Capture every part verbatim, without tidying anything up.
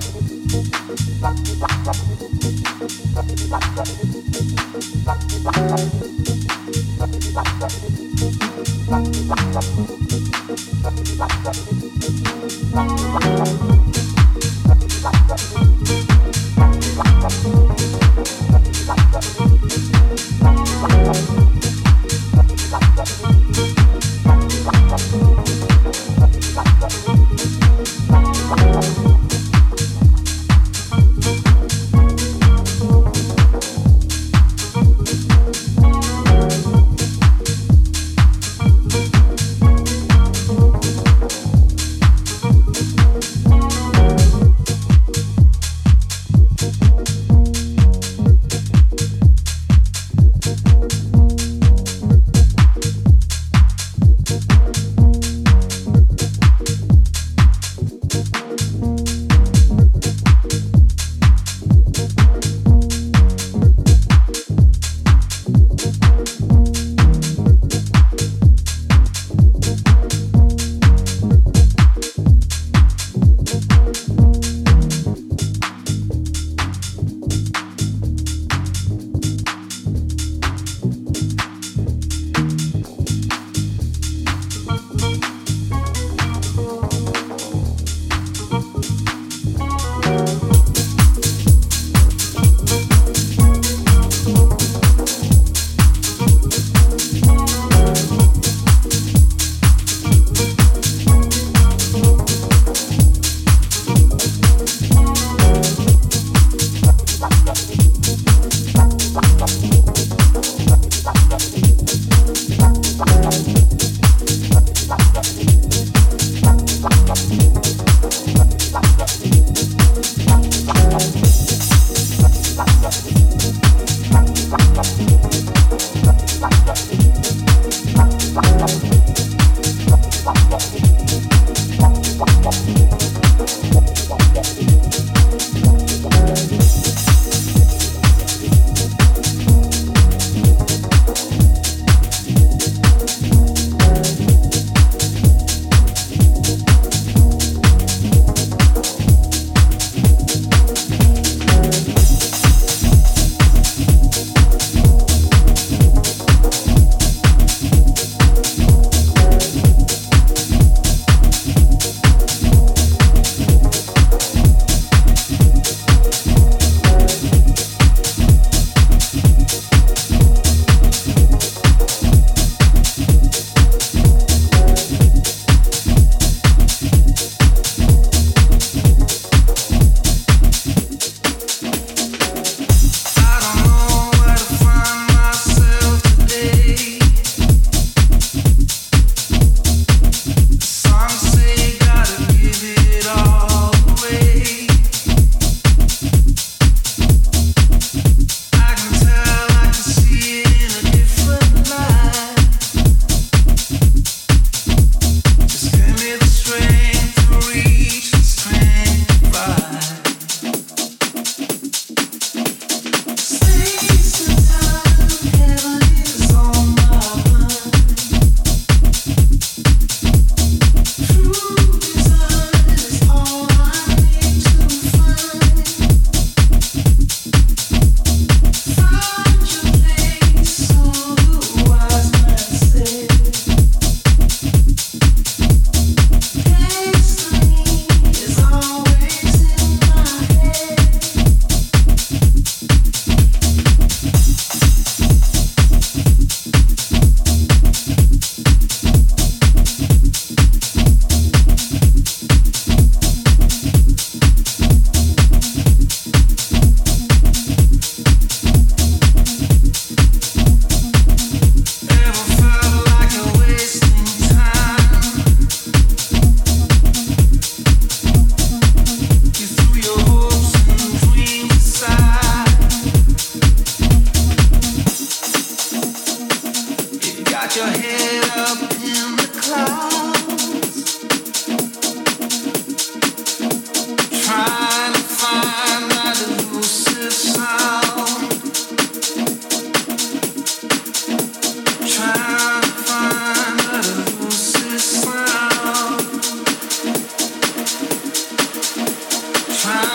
Thank you.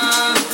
We'll be right back.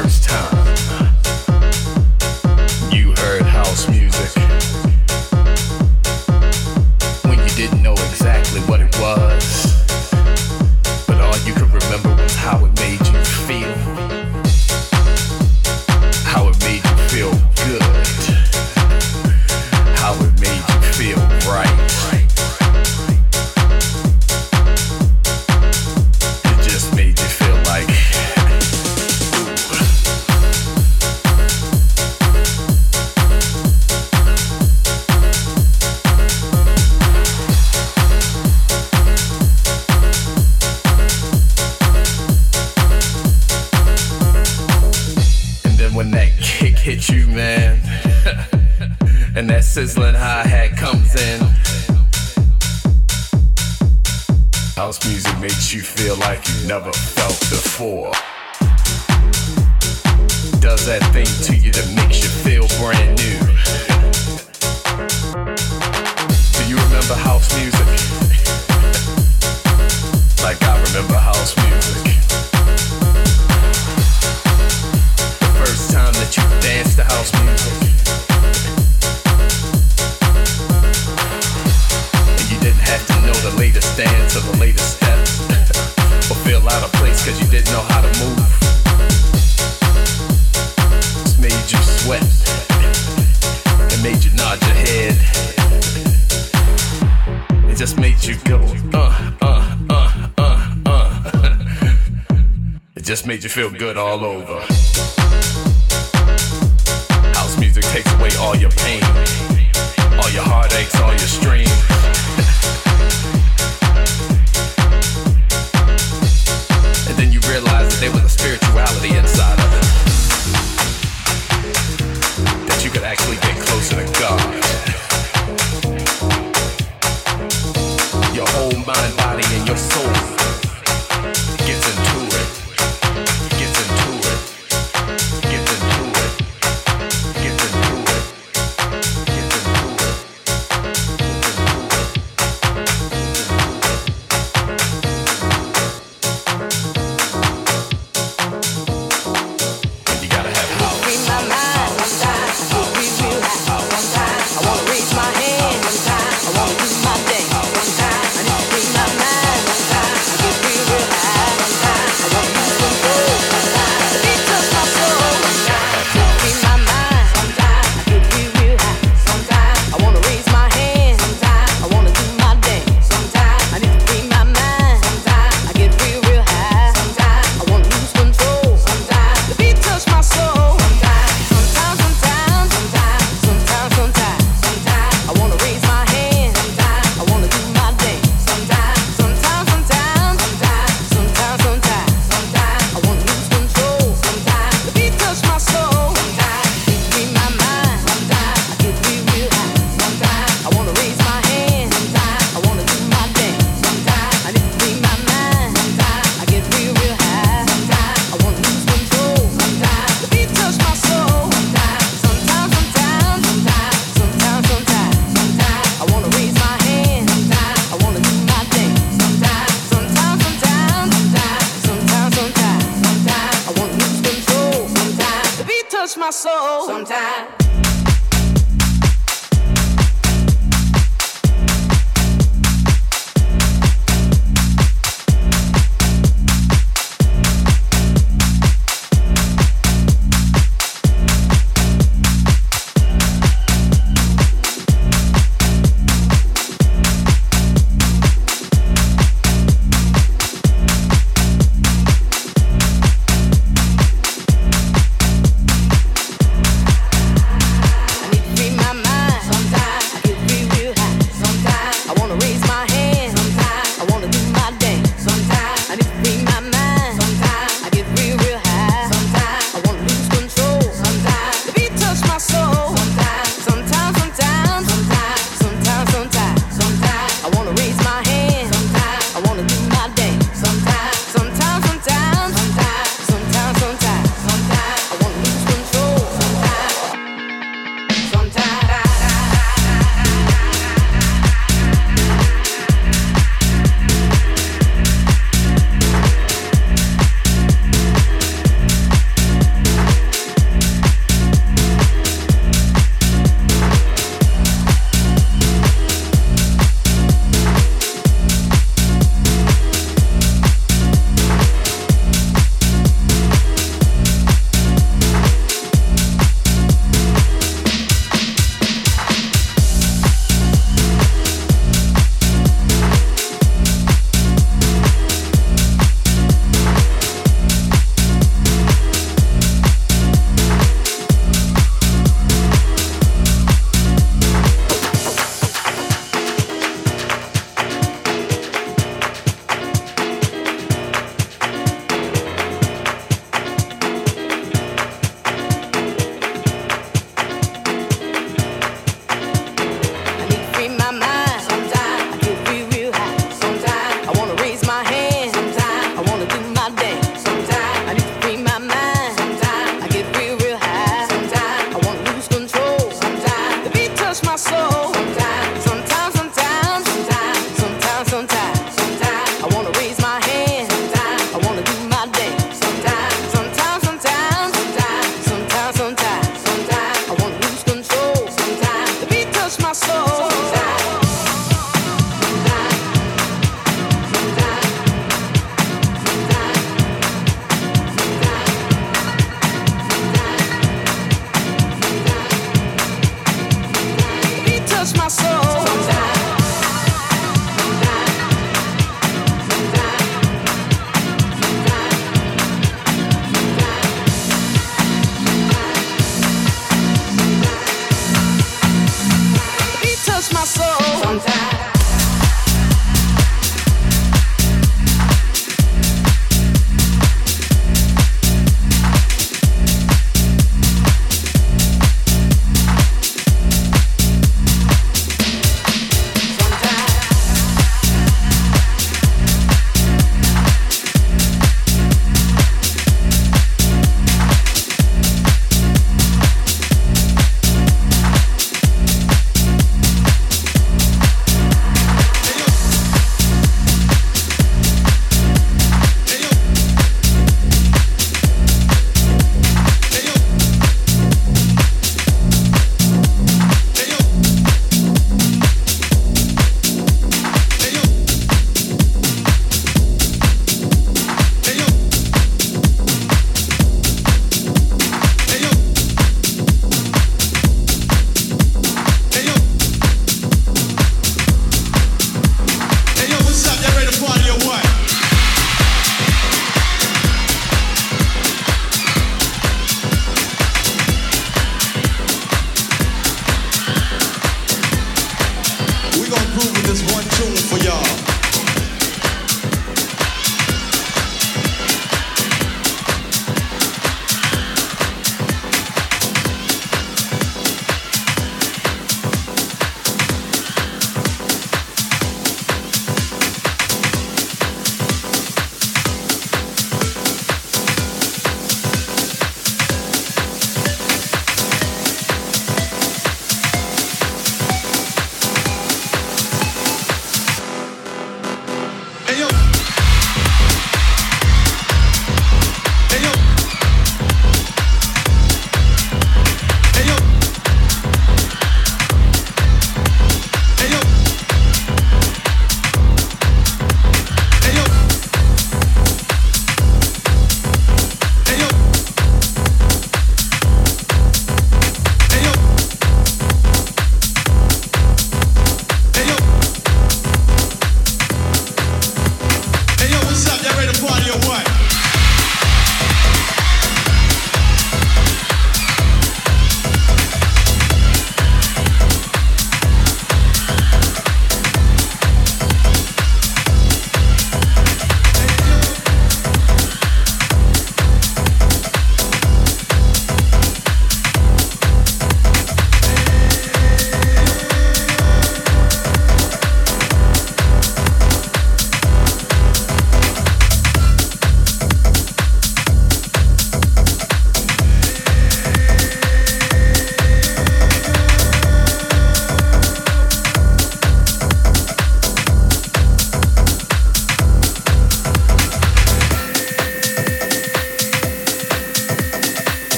first time you heard house music, when you didn't know exactly what it was, but all you could remember was how it made you feel, how it made you feel good, how it made you feel right. Hit you, man, and that sizzling hi-hat comes in. House music makes you feel like you never felt before. Does that thing to you that makes you feel brand new. Do you remember house music? Like I remember house music. Time that you dance to house music, and you didn't have to know the latest dance or the latest step, or feel out of place cause you didn't know how to move. It made you sweat, it made you nod your head, it just made you go uh, uh, uh, uh, uh. It just made you feel good all over. House music takes away all your pain, all your heartaches, all your strain. And then you realize that there was a spirituality inside of it, that you could actually get closer to God. Your whole mind, body, and your soul gets into it, gets into it, gets into it.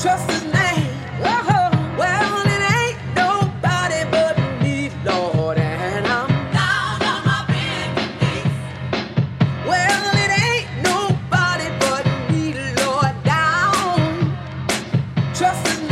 trust his name. Oh, well, it ain't nobody but me, Lord, and I'm down on my bended knees. Well, it ain't nobody but me, Lord, down. Trust his name.